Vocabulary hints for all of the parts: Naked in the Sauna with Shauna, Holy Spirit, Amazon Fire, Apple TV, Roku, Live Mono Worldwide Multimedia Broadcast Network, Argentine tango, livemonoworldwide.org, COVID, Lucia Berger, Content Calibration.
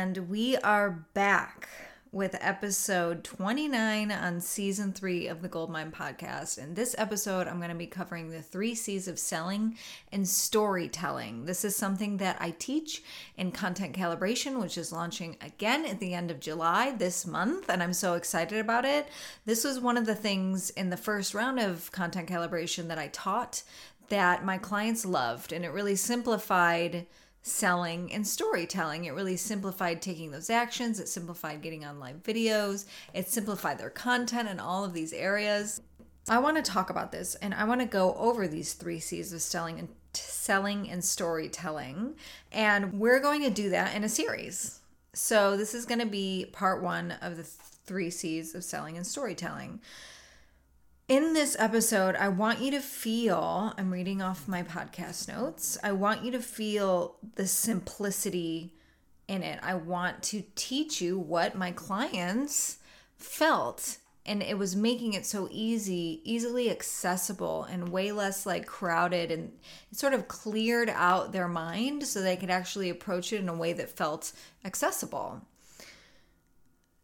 And we are back with episode 29 on season 3 of the Goldmine podcast. In this episode, I'm going to be covering the 3 C's of selling and storytelling. This is something that I teach in Content Calibration, which is launching again at the end of July this month, and I'm so excited about it. This was one of the things in the first round of Content Calibration that I taught that my clients loved, and it really simplified selling and storytelling. It really simplified taking those actions. It simplified getting on live videos. It simplified their content in all of these areas. I want to talk about this, and I want to go over these 3 C's of selling and storytelling. And we're going to do that in a series. So this is going to be part 1 of the 3 C's of selling and storytelling. In this episode, I want you to feel, I'm reading off my podcast notes, I want you to feel the simplicity in it. I want to teach you what my clients felt, and it was making it so easily accessible and way less like crowded, and it sort of cleared out their mind so they could actually approach it in a way that felt accessible.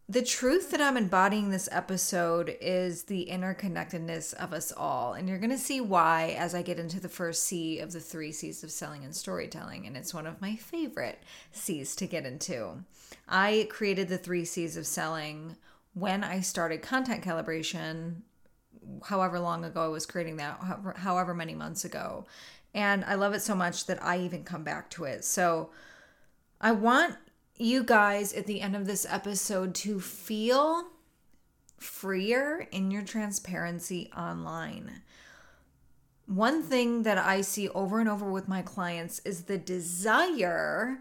The truth that I'm embodying this episode is the interconnectedness of us all. And you're going to see why as I get into the first C of the 3 C's of selling and storytelling. And it's one of my favorite C's to get into. I created the 3 C's of selling when I started Content Calibration, however long ago I was creating that, however many months ago. And I love it so much that I even come back to it. So I want you guys at the end of this episode to feel freer in your transparency online. One thing that I see over and over with my clients is the desire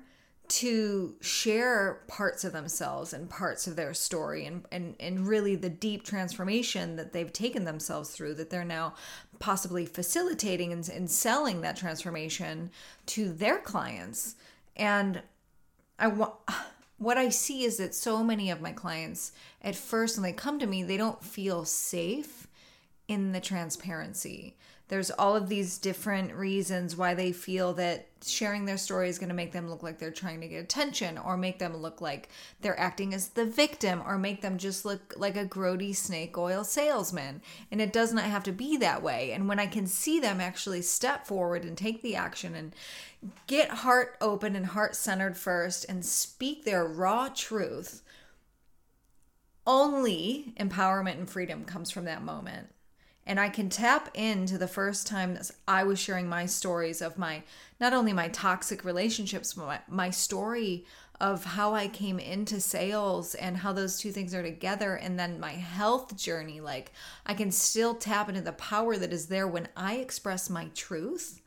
to share parts of themselves and parts of their story and really the deep transformation that they've taken themselves through, that they're now possibly facilitating and selling that transformation to their clients. And what I see is that so many of my clients at first, when they come to me, they don't feel safe in the transparency. There's all of these different reasons why they feel that sharing their story is going to make them look like they're trying to get attention, or make them look like they're acting as the victim, or make them just look like a grody snake oil salesman. And it does not have to be that way. And when I can see them actually step forward and take the action and get heart open and heart centered first and speak their raw truth, only empowerment and freedom comes from that moment. And I can tap into the first time that I was sharing my stories of my, not only my toxic relationships, but my story of how I came into sales and how those two things are together. And then my health journey, like I can still tap into the power that is there when I express my truth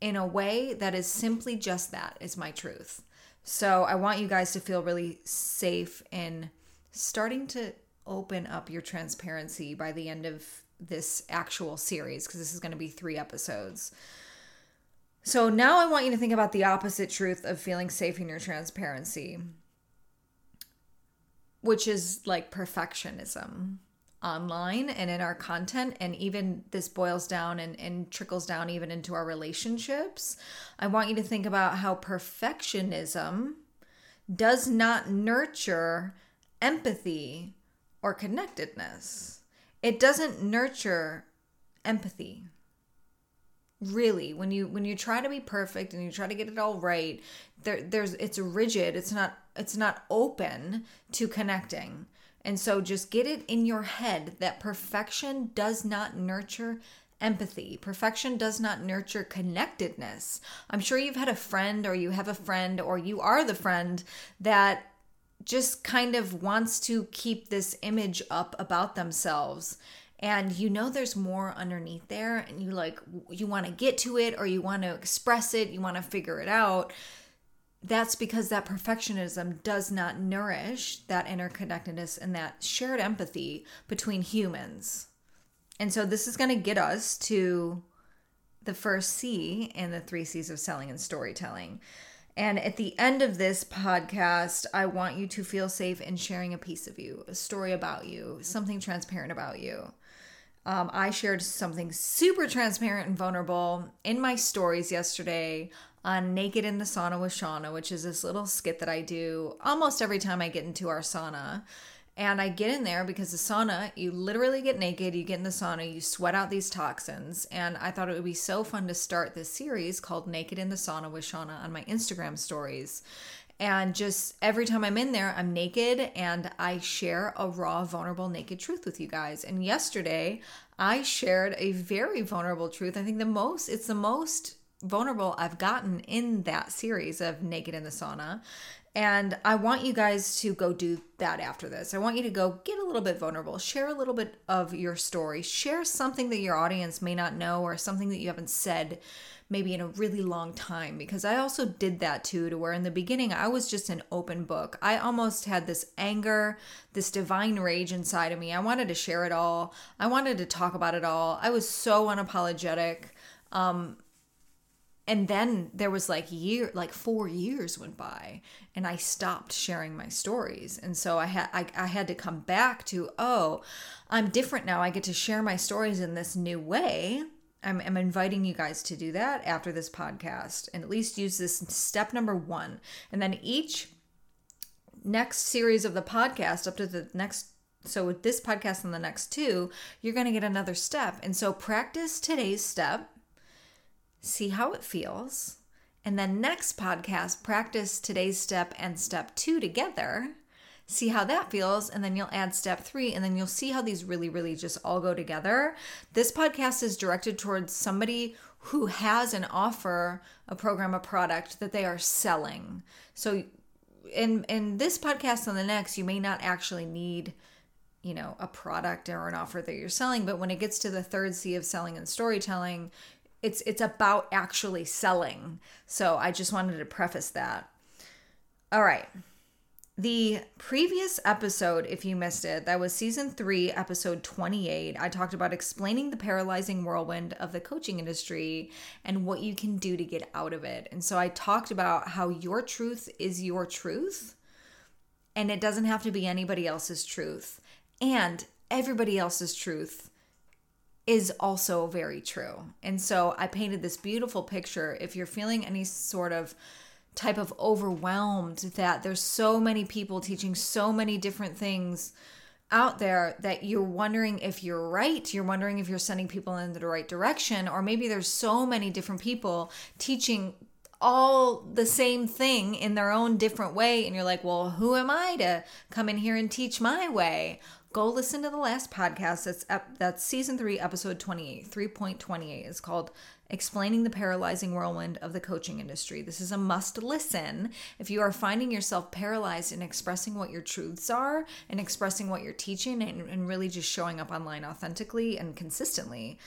in a way that is simply just that, is my truth. So I want you guys to feel really safe in starting to open up your transparency by the end of this actual series, because this is going to be 3 episodes. So now I want you to think about the opposite truth of feeling safe in your transparency, which is like perfectionism online and in our content. And even this boils down and trickles down even into our relationships. I want you to think about how perfectionism does not nurture empathy or connectedness. It doesn't nurture empathy. Really, when you try to be perfect and you try to get it all right, it's rigid. It's not open to connecting. And so just get it in your head that perfection does not nurture empathy. Perfection does not nurture connectedness. I'm sure you've had a friend, or you have a friend, or you are the friend that just kind of wants to keep this image up about themselves. And you know there's more underneath there, and you want to get to it, or you want to express it, you want to figure it out. That's because that perfectionism does not nourish that interconnectedness and that shared empathy between humans. And so this is going to get us to the first C in the 3 C's of selling and storytelling. And at the end of this podcast, I want you to feel safe in sharing a piece of you, a story about you, something transparent about you. I shared something super transparent and vulnerable in my stories yesterday on Naked in the Sauna with Shauna, which is this little skit that I do almost every time I get into our sauna. And I get in there because the sauna, you literally get naked, you get in the sauna, you sweat out these toxins. And I thought it would be so fun to start this series called Naked in the Sauna with Shauna on my Instagram stories. And just every time I'm in there, I'm naked and I share a raw, vulnerable, naked truth with you guys. And yesterday, I shared a very vulnerable truth. I think it's the most vulnerable I've gotten in that series of Naked in the Sauna. And I want you guys to go do that after this. I want you to go get a little bit vulnerable, share a little bit of your story, share something that your audience may not know or something that you haven't said maybe in a really long time, because I also did that too, to where in the beginning I was just an open book. I almost had this anger, this divine rage inside of me. I wanted to share it all. I wanted to talk about it all. I was so unapologetic. And then there was like 4 years went by and I stopped sharing my stories. And so I had to come back to, oh, I'm different now. I get to share my stories in this new way. I'm inviting you guys to do that after this podcast and at least use this step number 1. And then each next series of the podcast up to the next, so with this podcast and the next 2, you're going to get another step. And so practice today's step. See how it feels. And then next podcast, practice today's step and step 2 together. See how that feels. And then you'll add step 3. And then you'll see how these really, really just all go together. This podcast is directed towards somebody who has an offer, a program, a product that they are selling. So in this podcast and the next, you may not actually need a product or an offer that you're selling. But when it gets to the third C of selling and storytelling, it's about actually selling. So I just wanted to preface that. All right. The previous episode, if you missed it, that was season 3, episode 28. I talked about explaining the paralyzing whirlwind of the coaching industry and what you can do to get out of it. And so I talked about how your truth is your truth and it doesn't have to be anybody else's truth. And everybody else's truth is also very true. And so I painted this beautiful picture. If you're feeling any sort of type of overwhelmed that there's so many people teaching so many different things out there that you're wondering if you're right, you're wondering if you're sending people in the right direction, or maybe there's so many different people teaching all the same thing in their own different way, and you're like, well, who am I to come in here and teach my way? Go listen to the last podcast. That's season 3, episode 28, 3.28. It's called Explaining the Paralyzing Whirlwind of the Coaching Industry. This is a must listen. If you are finding yourself paralyzed in expressing what your truths are and expressing what you're teaching and really just showing up online authentically and consistently,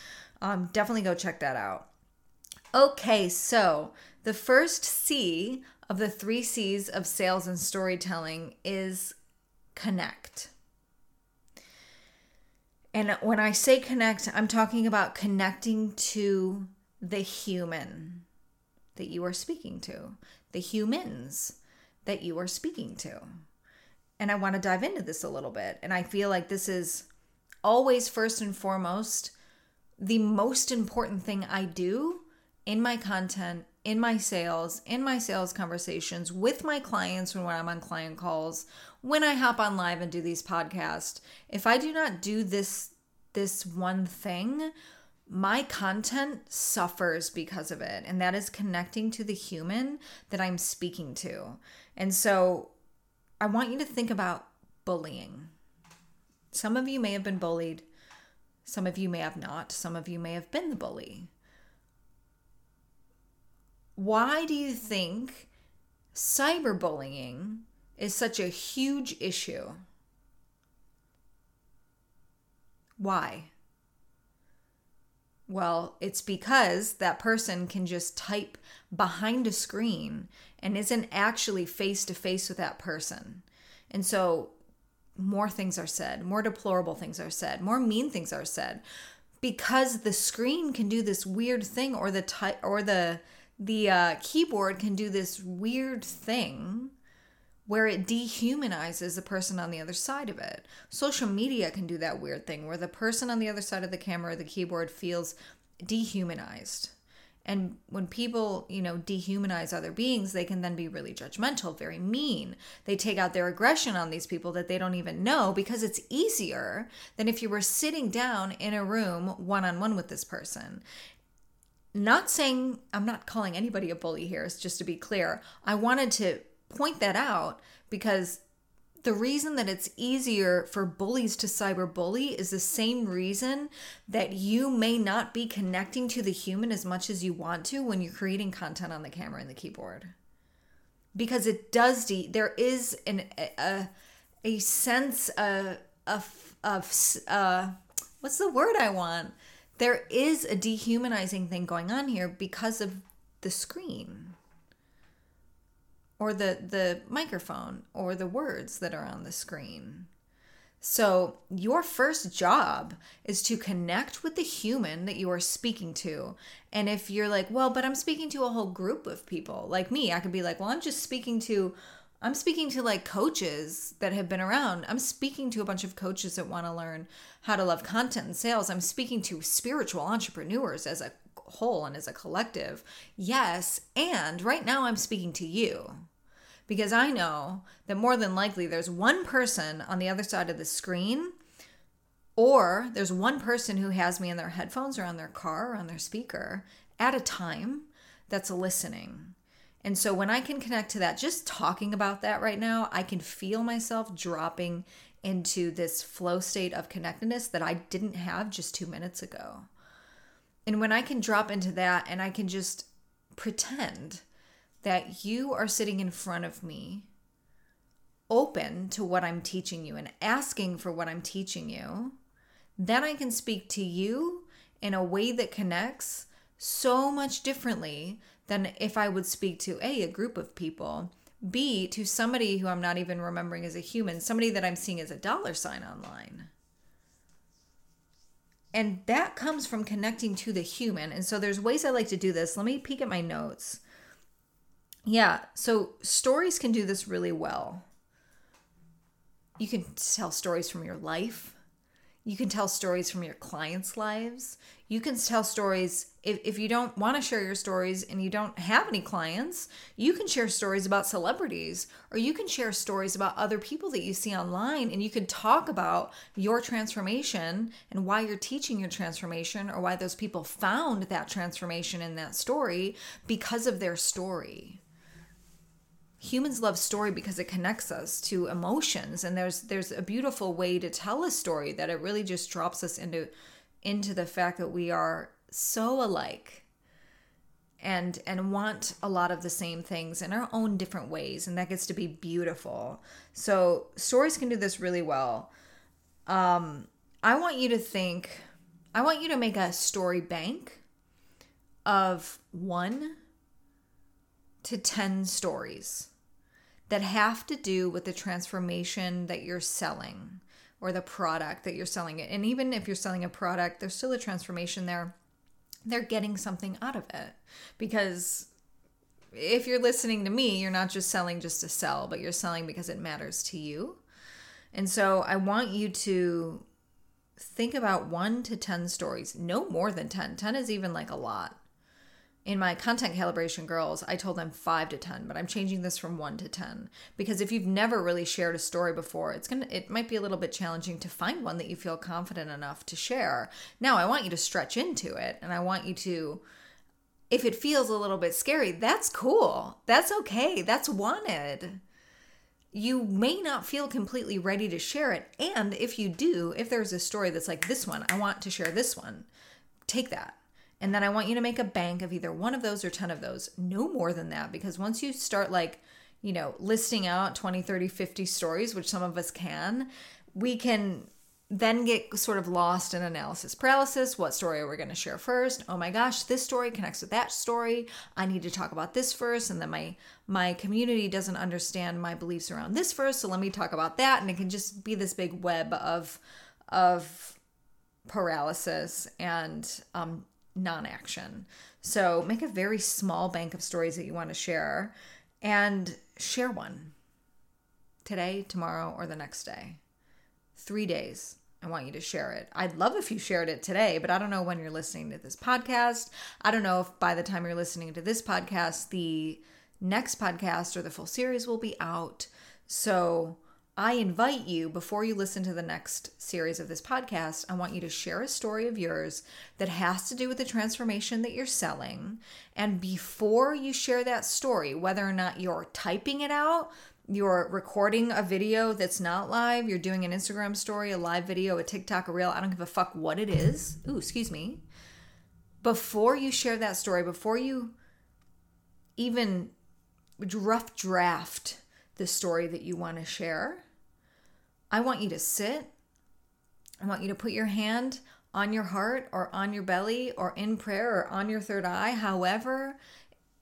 definitely go check that out. Okay, so the first C of the 3 C's of sales and storytelling is connect. And when I say connect, I'm talking about connecting to the human that you are speaking to, the humans that you are speaking to. And I want to dive into this a little bit. And I feel like this is always first and foremost the most important thing I do in my content, in my sales conversations, with my clients when I'm on client calls, when I hop on live and do these podcasts. If I do not do this one thing, my content suffers because of it. And that is connecting to the human that I'm speaking to. And so I want you to think about bullying. Some of you may have been bullied. Some of you may have not. Some of you may have been the bully. Why do you think cyberbullying is such a huge issue? Why? Well, it's because that person can just type behind a screen and isn't actually face to face with that person. And so more things are said, more deplorable things are said, more mean things are said because the screen can do this weird thing, or the keyboard can do this weird thing where it dehumanizes the person on the other side of it. Social media can do that weird thing where the person on the other side of the camera or the keyboard feels dehumanized. And when people, dehumanize other beings, they can then be really judgmental, very mean. They take out their aggression on these people that they don't even know, because it's easier than if you were sitting down in a room one-on-one with this person. Not saying, I'm not calling anybody a bully here, it's just to be clear. I wanted to point that out because the reason that it's easier for bullies to cyberbully is the same reason that you may not be connecting to the human as much as you want to when you're creating content on the camera and the keyboard. Because it does, there is a sense of what's the word I want? There is a dehumanizing thing going on here because of the screen. Or the microphone, or the words that are on the screen. So your first job is to connect with the human that you are speaking to. And if you're like, well, but I'm speaking to a whole group of people. Like me, I could be like, well, I'm speaking to like coaches that have been around. I'm speaking to a bunch of coaches that want to learn how to love content and sales. I'm speaking to spiritual entrepreneurs as a whole and as a collective. Yes, and right now I'm speaking to you because I know that more than likely there's one person on the other side of the screen, or there's one person who has me in their headphones or on their car or on their speaker at a time that's listening. And so when I can connect to that, just talking about that right now, I can feel myself dropping into this flow state of connectedness that I didn't have just 2 minutes ago. And when I can drop into that and I can just pretend that you are sitting in front of me, open to what I'm teaching you and asking for what I'm teaching you, then I can speak to you in a way that connects so much differently than if I would speak to A, a group of people, B, to somebody who I'm not even remembering as a human, somebody that I'm seeing as a dollar sign online. And that comes from connecting to the human. And so there's ways I like to do this. Let me peek at my notes. Yeah, so stories can do this really well. You can tell stories from your life. You can tell stories from your clients' lives. You can tell stories, if you don't want to share your stories and you don't have any clients, you can share stories about celebrities, or you can share stories about other people that you see online, and you can talk about your transformation and why you're teaching your transformation, or why those people found that transformation in that story because of their story. Humans love story because it connects us to emotions, and there's a beautiful way to tell a story that it really just drops us into the fact that we are so alike and want a lot of the same things in our own different ways, and that gets to be beautiful. So stories can do this really well. I want you to make a story bank of 1 to 10 stories that have to do with the transformation that you're selling or the product that you're selling. And even if you're selling a product, there's still a transformation there. They're getting something out of it. Because if you're listening to me, you're not just selling just to sell, but you're selling because it matters to you. And so I want you to think about 1 to 10 stories, no more than 10. 10 is even like a lot. In my content calibration girls, I told them 5 to 10, but I'm changing this from 1 to 10. Because if you've never really shared a story before, it might be a little bit challenging to find one that you feel confident enough to share. Now, I want you to stretch into it, and I want you to, if it feels a little bit scary, that's cool. That's okay. That's wanted. You may not feel completely ready to share it, and if you do, if there's a story that's like this one, I want to share this one, take that. And then I want you to make a bank of either 1 of those or 10 of those. No more than that, because once you start listing out 20, 30, 50 stories, which some of us can, we can then get sort of lost in analysis paralysis. What story are we going to share first? Oh my gosh, this story connects with that story. I need to talk about this first. And then my community doesn't understand my beliefs around this first. So let me talk about that. And it can just be this big web of paralysis and non-action. So make a very small bank of stories that you want to share, and share one today, tomorrow, or the next day. 3 days. I want you to share it. I'd love if you shared it today, but I don't know when you're listening to this podcast. I don't know if by the time you're listening to this podcast, the next podcast or the full series will be out. So I invite you, before you listen to the next series of this podcast, I want you to share a story of yours that has to do with the transformation that you're selling. And before you share that story, whether or not you're typing it out, you're recording a video that's not live, you're doing an Instagram story, a live video, a TikTok, a reel, I don't give a fuck what it is. Before you share that story, before you even rough draft the story that you want to share, I want you to sit. I want you to put your hand on your heart or on your belly or in prayer or on your third eye, however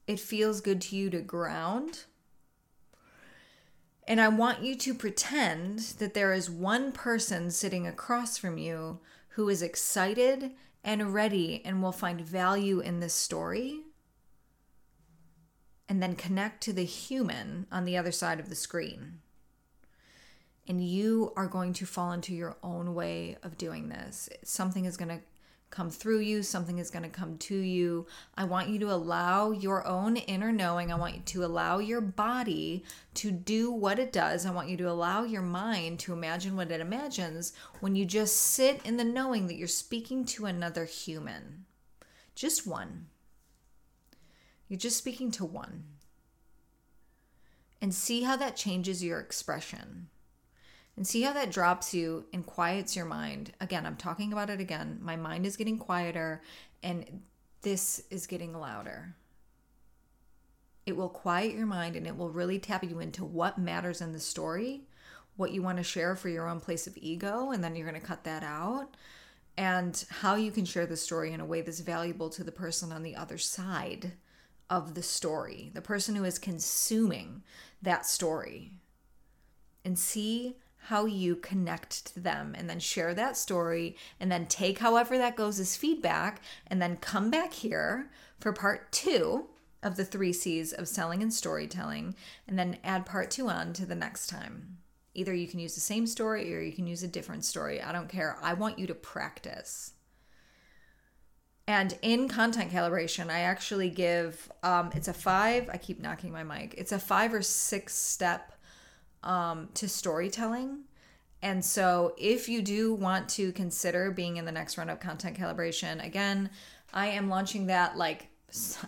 it feels good to you to ground. And I want you to pretend that there is one person sitting across from you who is excited and ready and will find value in this story. And then connect to the human on the other side of the screen. And you are going to fall into your own way of doing this. Something is going to come through you. Something is going to come to you. I want you to allow your own inner knowing. I want you to allow your body to do what it does. I want you to allow your mind to imagine what it imagines when you just sit in the knowing that you're speaking to another human. Just one. You're just speaking to one. And see how that changes your expression. And see how that drops you and quiets your mind. Again, I'm talking about it again. My mind is getting quieter and this is getting louder. It will quiet your mind and it will really tap you into what matters in the story, what you want to share for your own place of ego, and then you're going to cut that out. And how you can share the story in a way that's valuable to the person on the other side of the story, the person who is consuming that story, and see how you connect to them, and then share that story, and then take however that goes as feedback, and then come back here for part two of the 3 C's of selling and storytelling, and then add part two on to the next time. Either you can use the same story or you can use a different story. I don't care. I want you to practice. And in Content Calibration, I actually give, it's a five, I keep knocking my mic. It's a 5 or 6 step to storytelling. And so if you do want to consider being in the next round of Content Calibration, again, I am launching that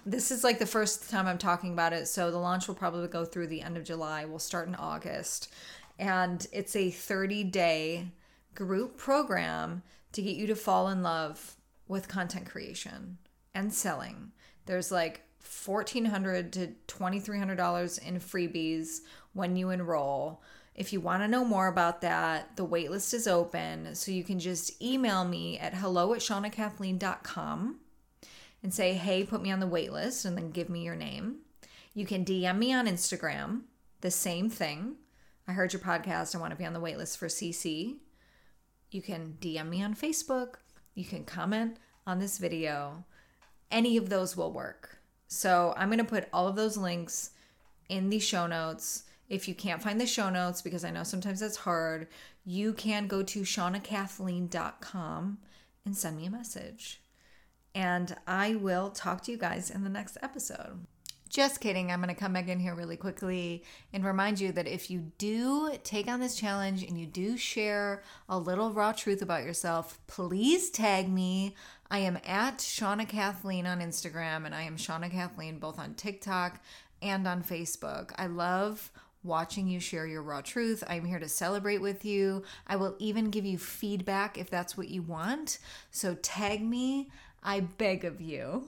this is the first time I'm talking about it. So the launch will probably go through the end of July. We'll start in August. And it's a 30-day group program to get you to fall in love with content creation and selling. There's $1,400 to $2,300 in freebies when you enroll. If you want to know more about that, the waitlist is open. So you can just email me at hello@shaunacathleen.com and say, hey, put me on the waitlist, and then give me your name. You can DM me on Instagram, the same thing. I heard your podcast. I want to be on the waitlist for CC. You can DM me on Facebook. You can comment on this video. Any of those will work. So I'm going to put all of those links in the show notes. If you can't find the show notes, because I know sometimes that's hard, you can go to shaunacathleen.com and send me a message. And I will talk to you guys in the next episode. Just kidding. I'm going to come back in here really quickly and remind you that if you do take on this challenge and you do share a little raw truth about yourself, please tag me. I am at Shauna Kathleen on Instagram, and I am Shauna Kathleen both on TikTok and on Facebook. I love watching you share your raw truth. I'm here to celebrate with you. I will even give you feedback if that's what you want. So tag me. I beg of you.